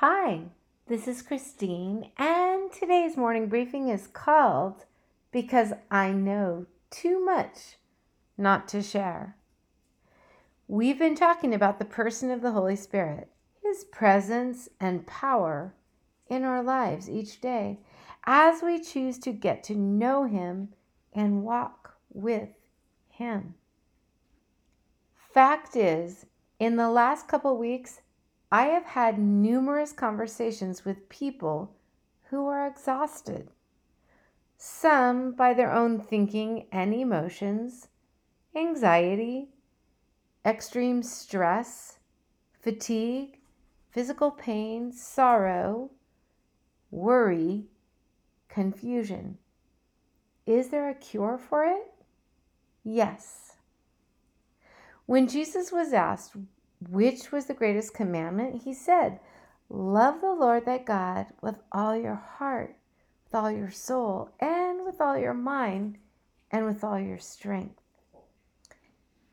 Hi, this is Christine, and today's morning briefing is called Because I Know Too Much Not to Share. We've been talking about the person of the Holy Spirit, His presence and power in our lives each day as we choose to get to know Him and walk with Him. Fact is, in the last couple weeks, I have had numerous conversations with people who are exhausted, some by their own thinking and emotions, anxiety, extreme stress, fatigue, physical pain, sorrow, worry, confusion. Is there a cure for it? Yes. When Jesus was asked, which was the greatest commandment? He said, love the Lord thy God with all your heart, with all your soul, and with all your mind, and with all your strength.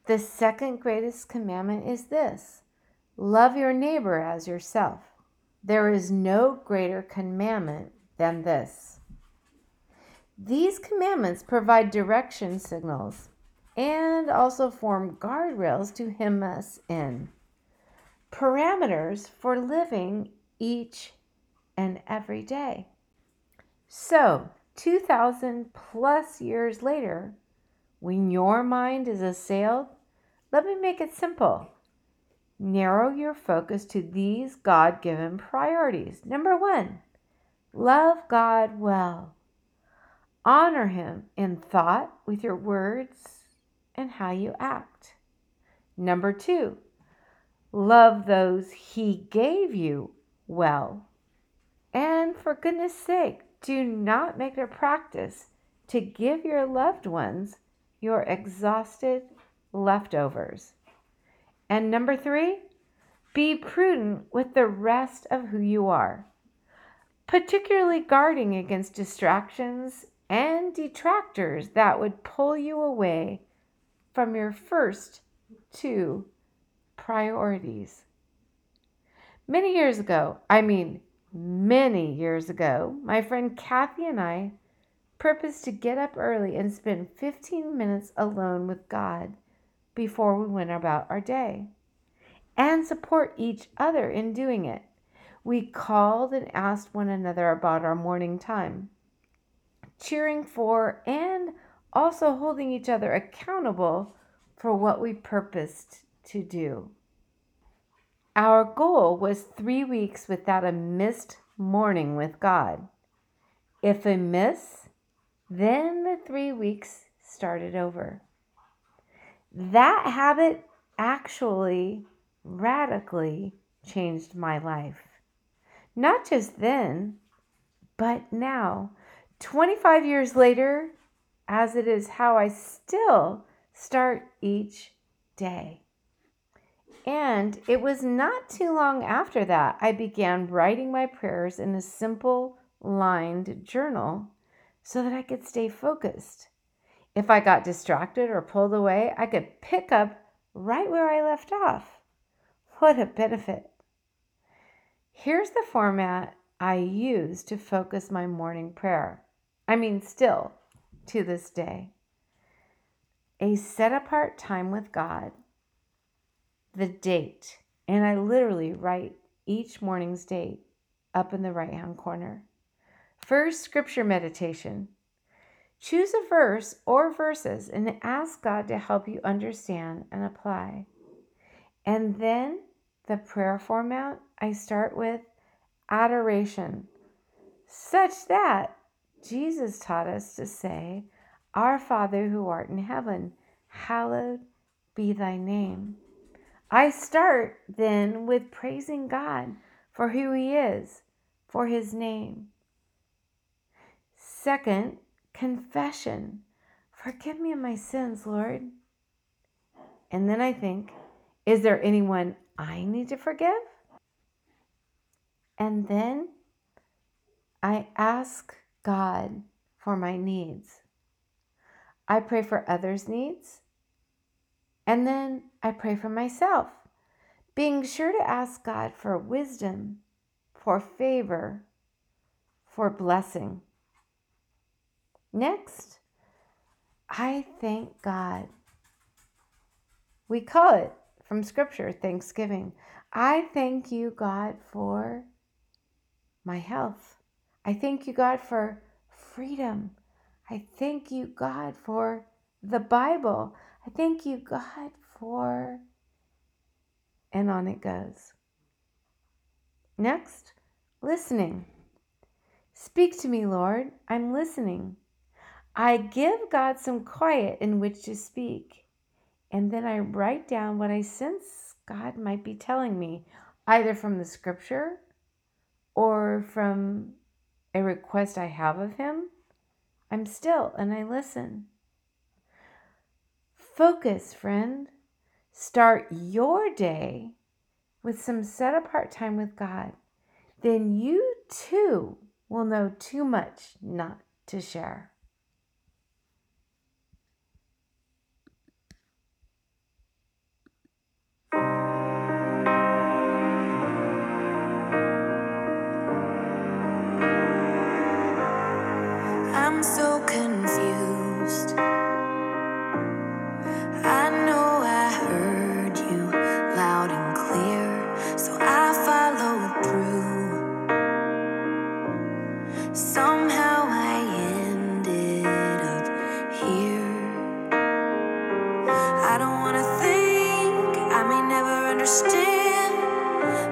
The second greatest commandment is this, love your neighbor as yourself. There is no greater commandment than this. These commandments provide direction signals and also form guardrails to hem us in. Parameters for living each and every day. So, 2,000 plus years later, when your mind is assailed, let me make it simple. Narrow your focus to these God-given priorities. Number 1, love God well. Honor Him in thought with your words and how you act. Number 2, love those He gave you well. And for goodness sake, do not make it a practice to give your loved ones your exhausted leftovers. And number 3, be prudent with the rest of who you are, particularly guarding against distractions and detractors that would pull you away from your first 2 priorities. Many years ago, my friend Kathy and I purposed to get up early and spend 15 minutes alone with God before we went about our day and support each other in doing it. We called and asked one another about our morning time, cheering for and also holding each other accountable for what we purposed to do. Our goal was 3 weeks without a missed morning with God. If a miss, then the 3 weeks started over. That habit actually radically changed my life. Not just then, but now, 25 years later, as it is how I still start each day. And it was not too long after that I began writing my prayers in a simple lined journal so that I could stay focused. If I got distracted or pulled away, I could pick up right where I left off. What a benefit. Here's the format I use to focus my morning prayer. Still. To this day, a set-apart time with God, the date, and I literally write each morning's date up in the right-hand corner. First, scripture meditation. Choose a verse or verses and ask God to help you understand and apply. And then the prayer format, I start with adoration, such that Jesus taught us to say, Our Father who art in heaven, hallowed be thy name. I start then with praising God for who He is, for His name. Second, confession. Forgive me of my sins, Lord. And then I think, is there anyone I need to forgive? And then I ask God for my needs. I pray for others' needs, and then I pray for myself, being sure to ask God for wisdom, for favor, for blessing. Next, I thank God. We call it from Scripture, thanksgiving. I thank you, God, for my health. I thank you, God, for freedom. I thank you, God, for the Bible. I thank you, God, for... and on it goes. Next, listening. Speak to me, Lord. I'm listening. I give God some quiet in which to speak, and then I write down what I sense God might be telling me, either from the Scripture or from a request I have of Him. I'm still and I listen. Focus, friend. Start your day with some set-apart time with God. Then you too will know too much not to share. I'm so confused. I know I heard you loud and clear, so I followed through. Somehow I ended up here. I don't want to think I may never understand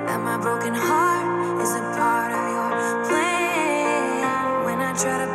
that my broken heart is a part of your plan. When I try to